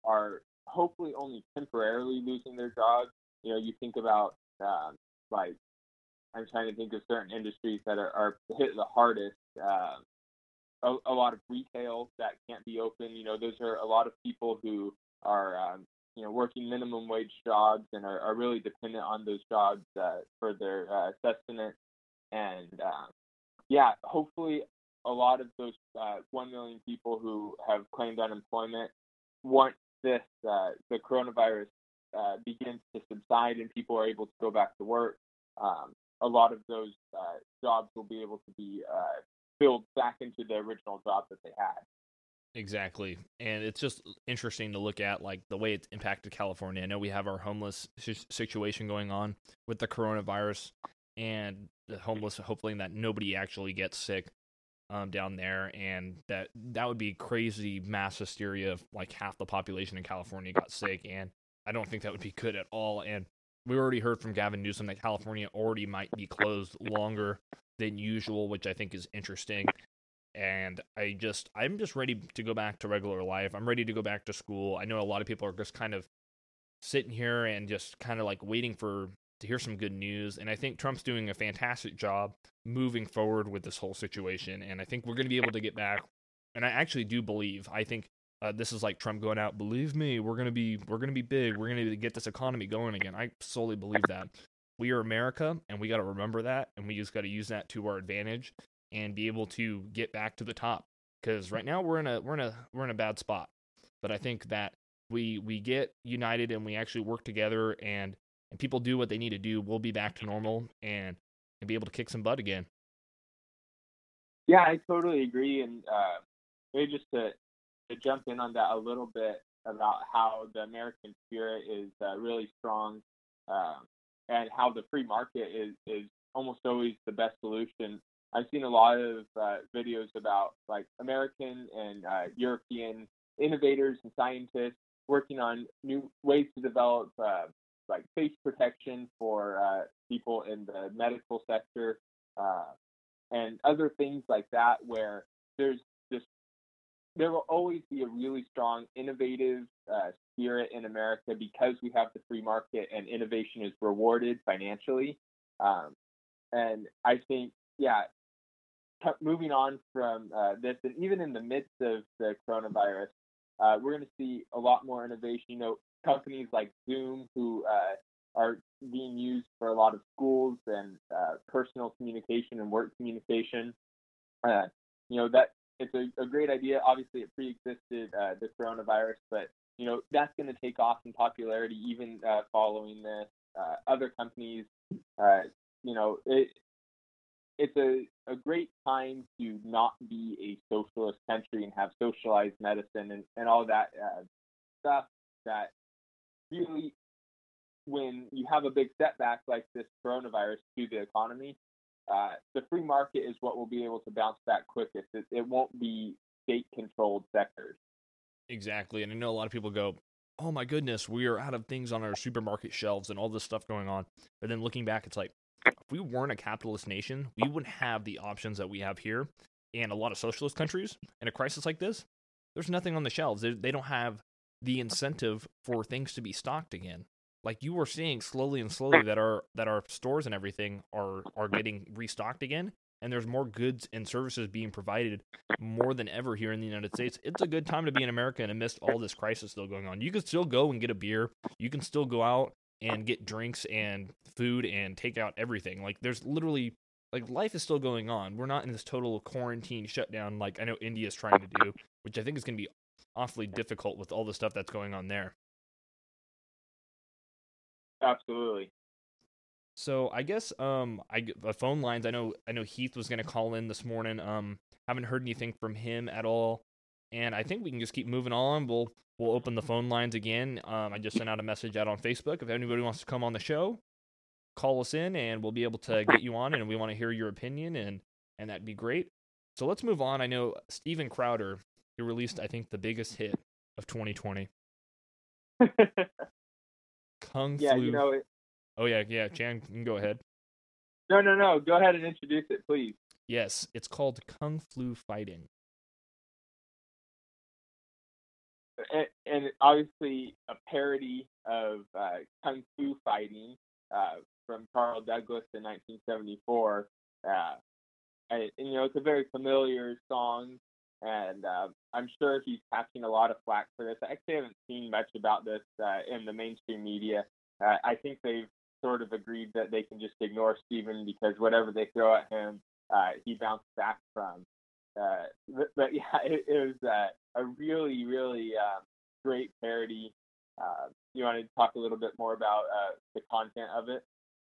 are hopefully only temporarily losing their jobs. You know, you think about I'm trying to think of certain industries that are hit the hardest. A lot of retail that can't be open. You know, those are a lot of people who are working minimum wage jobs and are really dependent on those jobs for their sustenance. And hopefully a lot of those 1 million people who have claimed unemployment, once this the coronavirus begins to subside and people are able to go back to work, a lot of those jobs will be able to be build back into the original job that they had. Exactly. And it's just interesting to look at, like, the way it's impacted California. I know we have our homeless situation going on with the coronavirus, and the homeless, hopefully that nobody actually gets sick down there. And that would be crazy mass hysteria if, like, half the population in California got sick. And I don't think that would be good at all. And we already heard from Gavin Newsom that California already might be closed longer than usual, which I think is interesting. And I'm just ready to go back to regular life. I'm ready to go back to school. I know a lot of people are just kind of sitting here and just kind of like waiting to hear some good news. And I think Trump's doing a fantastic job moving forward with this whole situation. And I think we're going to be able to get back. And I actually do believe, I think this is like Trump going out, believe me, we're going to be big. We're going to get this economy going again. I solely believe that. We are America, and we got to remember that. And we just got to use that to our advantage and be able to get back to the top, because right now we're in a bad spot. But I think that we get united and we actually work together, and people do what they need to do, we'll be back to normal and be able to kick some butt again. Yeah, I totally agree. And maybe just to jump in on that a little bit about how the American spirit is really strong, and how the free market is almost always the best solution. I've seen a lot of videos about, like, American and European innovators and scientists working on new ways to develop like face protection for people in the medical sector and other things like that, where there will always be a really strong innovative spirit in America because we have the free market and innovation is rewarded financially. And I think, yeah, moving on from this, and even in the midst of the coronavirus, we're going to see a lot more innovation. You know, companies like Zoom, who are being used for a lot of schools and personal communication and work communication. You know, that it's a great idea. Obviously, it pre-existed the coronavirus, but, you know, that's going to take off in popularity even following this. Other companies, you know, it's a great time to not be a socialist country and have socialized medicine and all that stuff that really, when you have a big setback like this coronavirus to the economy, the free market is what will be able to bounce back quickest. It won't be state-controlled sectors. Exactly. And I know a lot of people go, oh my goodness, we are out of things on our supermarket shelves and all this stuff going on. But then looking back, it's like, if we weren't a capitalist nation, we wouldn't have the options that we have here. And a lot of socialist countries in a crisis like this, there's nothing on the shelves. They don't have the incentive for things to be stocked again. Like you were seeing slowly and slowly that our stores and everything are getting restocked again. And there's more goods and services being provided more than ever here in the United States. It's a good time to be in America and amidst all this crisis still going on. You can still go and get a beer. You can still go out and get drinks and food and take out everything. Like, there's literally, like, life is still going on. We're not in this total quarantine shutdown like I know India's trying to do, which I think is going to be awfully difficult with all the stuff that's going on there. Absolutely. So I guess the phone lines, I know Heath was going to call in this morning. Haven't heard anything from him at all. And I think we can just keep moving on. We'll open the phone lines again. I just sent out a message out on Facebook. If anybody wants to come on the show, call us in, and we'll be able to get you on, and we want to hear your opinion, and that'd be great. So let's move on. I know Steven Crowder, he released, I think, the biggest hit of 2020. Kung Flu. You know it. Oh, yeah. Chan, you can go ahead. No. Go ahead and introduce it, please. Yes, it's called Kung Flu Fighting. And obviously a parody of Kung Fu Fighting from Carl Douglas in 1974. And, you know, it's a very familiar song, and I'm sure he's catching a lot of flack for this. I actually haven't seen much about this in the mainstream media. I think they've sort of agreed that they can just ignore Steven because whatever they throw at him, he bounced back from. But yeah, it was a really, really great parody. You want to talk a little bit more about the content of it?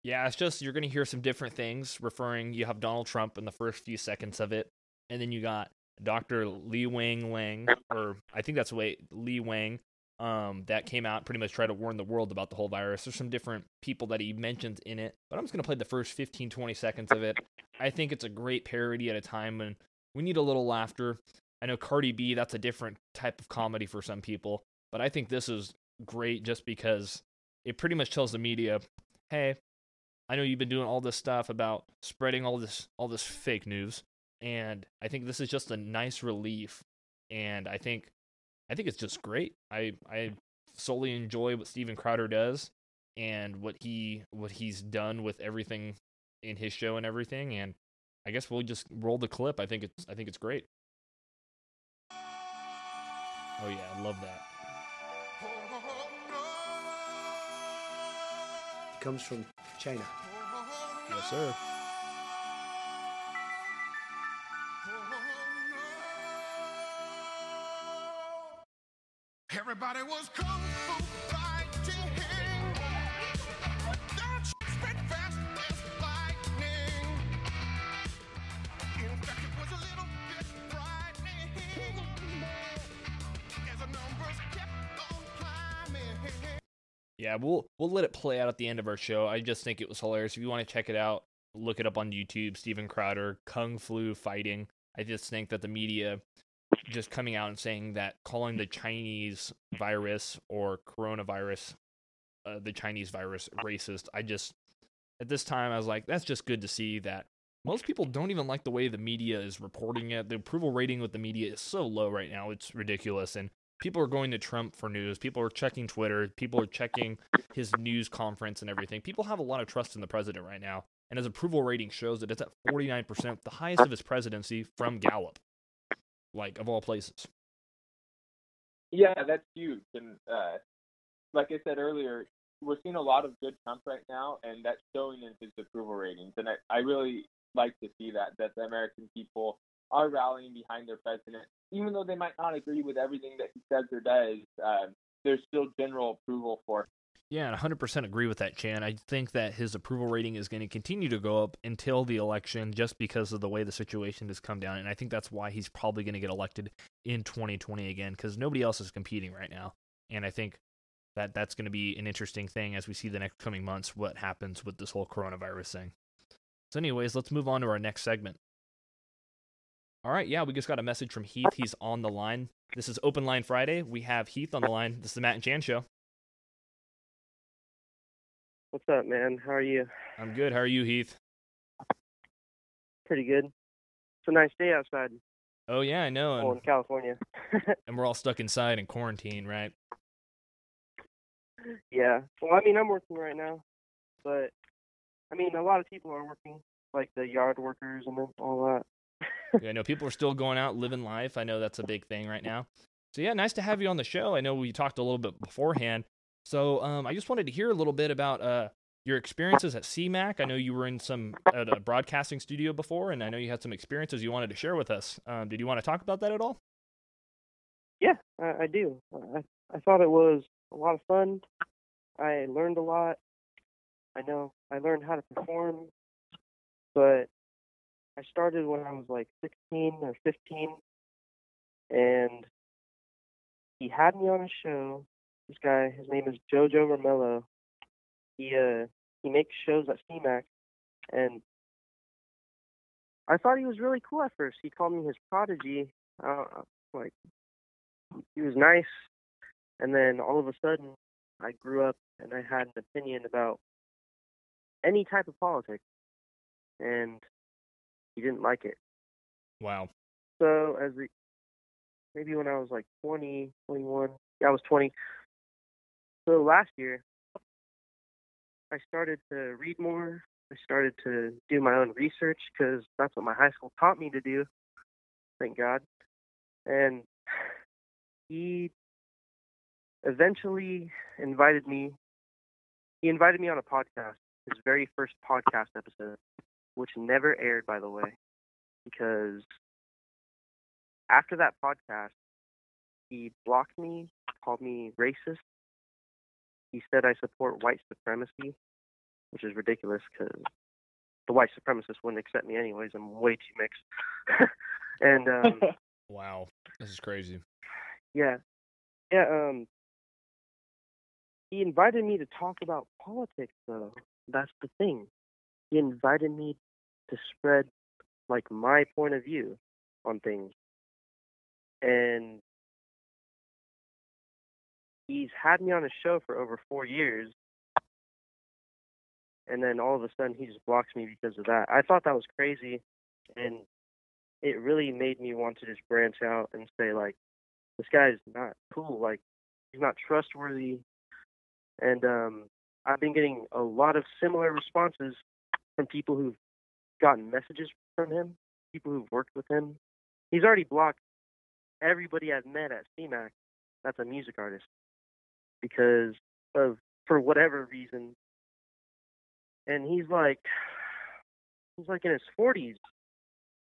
Yeah, it's just you're going to hear some different things. You have Donald Trump in the first few seconds of it. And then you got Dr. Li Wenliang, or I think that's the way, Li Wang, that came out, pretty much tried to warn the world about the whole virus. There's some different people that he mentions in it, but I'm just going to play the first 15, 20 seconds of it. I think it's a great parody at a time when we need a little laughter. I know Cardi B, that's a different type of comedy for some people, but I think this is great just because it pretty much tells the media, hey, I know you've been doing all this stuff about spreading all this fake news, and I think this is just a nice relief, and I think it's just great. I solely enjoy what Steven Crowder does and what he's done with everything in his show and everything, and I guess we'll just roll the clip. I think it's great. Oh yeah, I love that. It comes from China. Yes, sir. Everybody was kung fu fighting. But that spread fast as lightning. In fact, it was a little bit frightening. As the numbers kept on climbing. Yeah, we'll let it play out at the end of our show. I just think it was hilarious. If you want to check it out, look it up on YouTube. Steven Crowder, kung fu fighting. I just think that the media just coming out and saying that calling the Chinese virus or coronavirus, the Chinese virus racist. I just, at this time, I was like, that's just good to see that most people don't even like the way the media is reporting it. The approval rating with the media is so low right now. It's ridiculous. And people are going to Trump for news. People are checking Twitter. People are checking his news conference and everything. People have a lot of trust in the president right now. And his approval rating shows that it's at 49%, the highest of his presidency from Gallup. Like, of all places. Yeah, that's huge. And like I said earlier, we're seeing a lot of good Trump right now, and that's showing in his approval ratings. And I really like to see that the American people are rallying behind their president. Even though they might not agree with everything that he says or does, there's still general approval for him. Yeah, and 100% agree with that, Chan. I think that his approval rating is going to continue to go up until the election just because of the way the situation has come down, and I think that's why he's probably going to get elected in 2020 again because nobody else is competing right now, and I think that that's going to be an interesting thing as we see the next coming months what happens with this whole coronavirus thing. So anyways, let's move on to our next segment. All right, yeah, we just got a message from Heath. He's on the line. This is Open Line Friday. We have Heath on the line. This is the Matt and Chan Show. What's up, man? How are you? I'm good. How are you, Heath? Pretty good. It's a nice day outside. Oh, yeah, I know. Oh, in California. And we're all stuck inside in quarantine, right? Yeah. Well, I mean, I'm working right now. But, I mean, a lot of people are working, like the yard workers and all that. Yeah, I know. People are still going out, living life. I know that's a big thing right now. So, yeah, nice to have you on the show. I know we talked a little bit beforehand. So I just wanted to hear a little bit about your experiences at CMAC. I know you were in at a broadcasting studio before, and I know you had some experiences you wanted to share with us. Did you want to talk about that at all? Yeah, I do. I thought it was a lot of fun. I learned a lot. I know I learned how to perform, but I started when I was like 16 or 15, and he had me on a show. This guy, his name is Jojo Romello. He makes shows at CMAC, and I thought he was really cool at first. He called me his prodigy. Like, he was nice, and then all of a sudden, I grew up, and I had an opinion about any type of politics, and he didn't like it. Wow. So, maybe when I was like 20, 21, I was 20, so last year, I started to read more. I started to do my own research because that's what my high school taught me to do. Thank God. And he eventually invited me. He invited me on a podcast, his very first podcast episode, which never aired, by the way, because after that podcast, he blocked me, called me racist. He said I support white supremacy, which is ridiculous because the white supremacists wouldn't accept me anyways. I'm way too mixed. And wow, this is crazy. Yeah. He invited me to talk about politics, though. That's the thing. He invited me to spread like my point of view on things, and he's had me on his show for over 4 years, and then all of a sudden he just blocks me because of that. I thought that was crazy, and it really made me want to just branch out and say, like, this guy's not cool, like, he's not trustworthy. And I've been getting a lot of similar responses from people who've gotten messages from him, people who've worked with him. He's already blocked everybody I've met at CMAC that's a music artist because of, for whatever reason. And he's like in his 40s,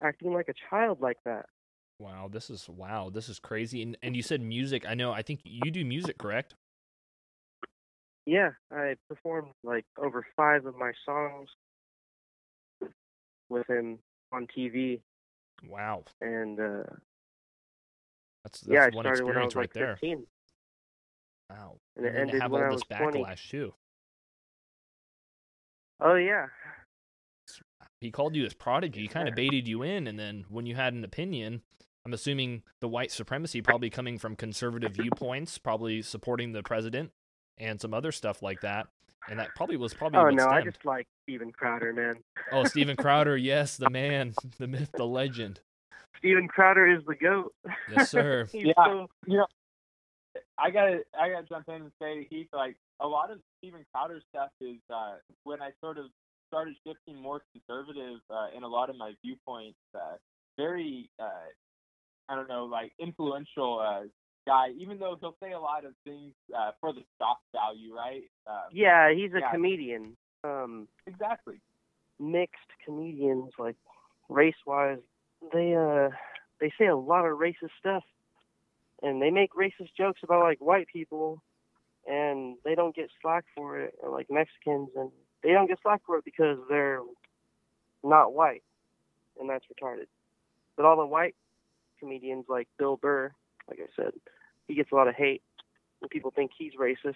acting like a child like that. Wow, this is crazy. And you said music. I think you do music, correct? Yeah, I performed like over 5 of my songs with him on TV. Wow. And that's yeah, I one started when I was right like there. 15. Wow. And it ended when I was 20. Backlash too. Oh yeah. He called you his prodigy. He kind of baited you in, and then when you had an opinion, I'm assuming the white supremacy probably coming from conservative viewpoints, probably supporting the president and some other stuff like that. And that was probably. Oh no, stemmed. I just like Steven Crowder, man. Oh, Steven Crowder, yes, the man, the myth, the legend. Steven Crowder is the GOAT. Yes, sir. Yeah, so... you know, I gotta jump in and say to Heath, like a lot of Steven Crowder stuff is when I sort of started shifting more conservative in a lot of my viewpoints. Very, I don't know, like influential. Guy, even though he'll say a lot of things for the shock value, right? Yeah, he's a comedian. Exactly. Mixed comedians, like race-wise, they say a lot of racist stuff, and they make racist jokes about like white people, and they don't get slack for it, or like Mexicans, and they don't get slack for it because they're not white, and that's retarded. But all the white comedians, like Bill Burr, like I said, he gets a lot of hate, and people think he's racist.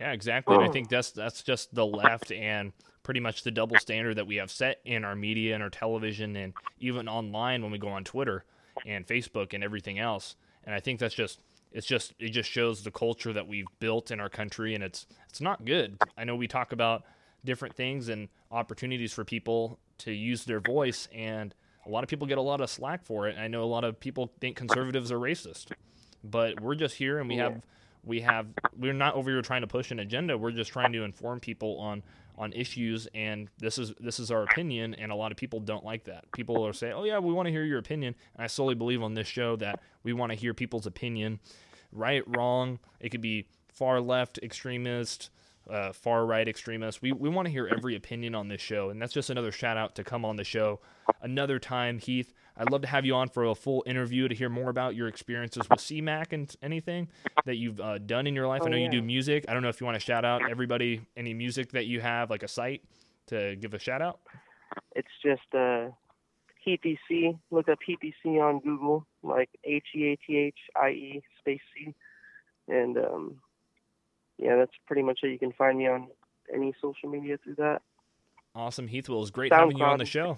Yeah, exactly. And I think that's just the left and pretty much the double standard that we have set in our media and our television and even online when we go on Twitter and Facebook and everything else. And I think that's just it just shows the culture that we've built in our country, and it's not good. I know we talk about different things and opportunities for people to use their voice, and a lot of people get a lot of slack for it. I know a lot of people think conservatives are racist, but we're just here, and we're not over here trying to push an agenda. We're just trying to inform people on issues, and this is our opinion, and a lot of people don't like that. People are saying, "Oh yeah, we want to hear your opinion." And I solely believe on this show that we want to hear people's opinion, right, wrong. It could be far left extremist, far-right extremists. We want to hear every opinion on this show, and that's just another shout-out to come on the show another time, Heath. I'd love to have you on for a full interview to hear more about your experiences with CMAC and anything that you've done in your life. I know you do music. I don't know if you want to shout-out everybody, any music that you have, like a site, to give a shout-out. It's just Heathie C. Look up Heathie C on Google, like Heathie space C, and... yeah, that's pretty much it. You can find me on any social media through that. Awesome, Heath. Well, it was great having you on the show.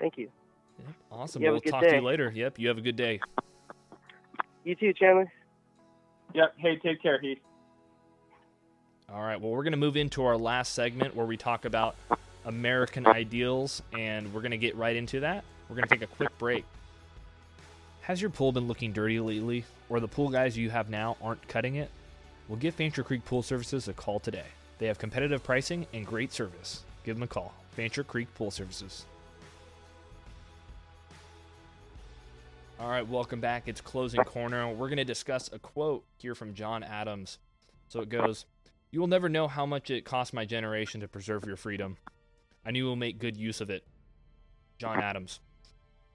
Thank you. Yep. Awesome. We'll talk to you later. Yep, you have a good day. You too, Chandler. Yep. Hey, take care, Heath. All right. Well, we're going to move into our last segment where we talk about American ideals, and we're going to get right into that. We're going to take a quick break. Has your pool been looking dirty lately, or the pool guys you have now aren't cutting it? Well, give Fancher Creek Pool Services a call today. They have competitive pricing and great service. Give them a call. Fancher Creek Pool Services. All right, welcome back. It's Closing Corner. We're going to discuss a quote here from John Adams. So it goes, "You will never know how much it cost my generation to preserve your freedom. I knew we'll make good use of it." John Adams.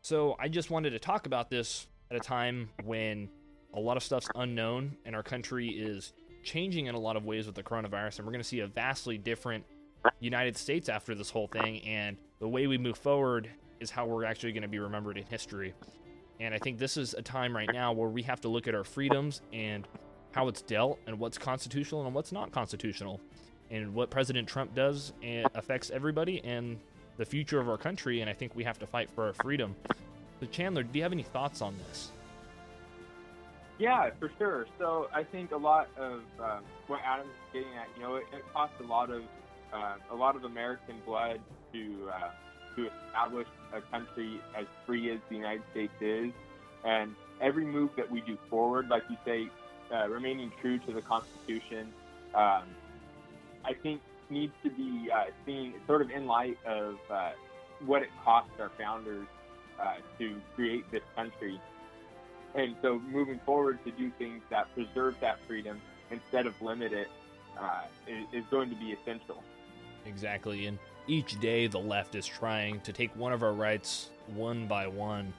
So I just wanted to talk about this at a time when a lot of stuff's unknown, and our country is changing in a lot of ways with the coronavirus, and we're going to see a vastly different United States after this whole thing, and the way we move forward is how we're actually going to be remembered in history. And I think this is a time right now where we have to look at our freedoms and how it's dealt and what's constitutional and what's not constitutional, and what President Trump does affects everybody and the future of our country. And I think we have to fight for our freedom. So Chandler, do you have any thoughts on this? Yeah, for sure. So I think a lot of what Adam's getting at, you know, it cost a lot of American blood to establish a country as free as the United States is, and every move that we do forward, like you say, remaining true to the Constitution, I think needs to be seen sort of in light of what it cost our founders to create this country. And so moving forward to do things that preserve that freedom instead of limit it is going to be essential. Exactly. And each day the left is trying to take one of our rights one by one.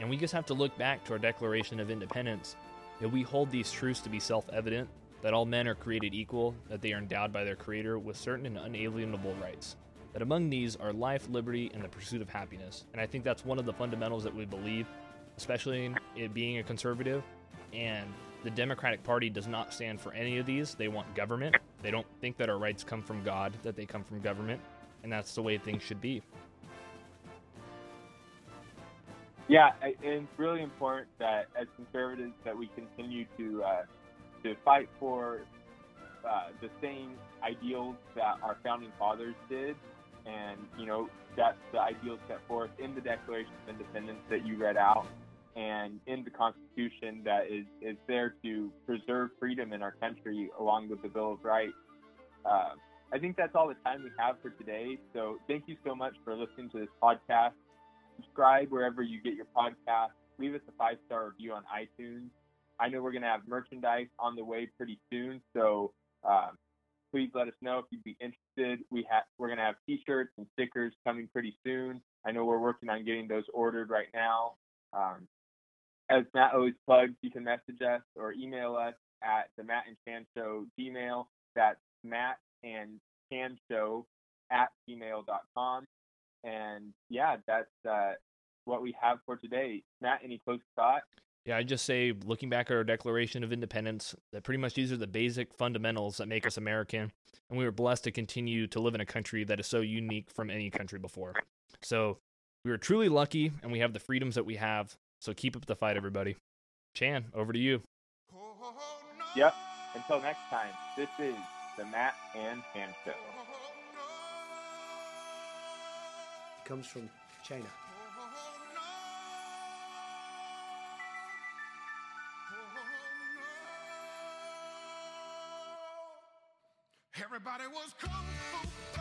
And we just have to look back to our Declaration of Independence, that we hold these truths to be self-evident, that all men are created equal, that they are endowed by their Creator with certain and unalienable rights, that among these are life, liberty, and the pursuit of happiness. And I think that's one of the fundamentals that we believe, especially in it being a conservative. And the Democratic Party does not stand for any of these. They want government. They don't think that our rights come from God, that they come from government. And that's the way things should be. Yeah, it's really important that as conservatives that we continue to fight for the same ideals that our founding fathers did. And, you know, that's the ideal set forth in the Declaration of Independence that you read out, and in the Constitution that is there to preserve freedom in our country, along with the Bill of Rights. I think that's all the time we have for today. So thank you so much for listening to this podcast. Subscribe wherever you get your podcast. Leave us a 5-star review on iTunes. I know we're going to have merchandise on the way pretty soon, so please let us know if you'd be interested. We're going to have t-shirts and stickers coming pretty soon. I know we're working on getting those ordered right now. As Matt always plugs, you can message us or email us at the Matt and Chan Show Gmail. That's mattandchanshow@gmail.com. And yeah, that's what we have for today. Matt, any closing thoughts? Yeah, I just say, looking back at our Declaration of Independence, that pretty much these are the basic fundamentals that make us American, and we were blessed to continue to live in a country that is so unique from any country before. So we were truly lucky, and we have the freedoms that we have, so keep up the fight, everybody. Chan, over to you. Yep, until next time, this is the Matt and Chan Show. It comes from China. Everybody was kung fu.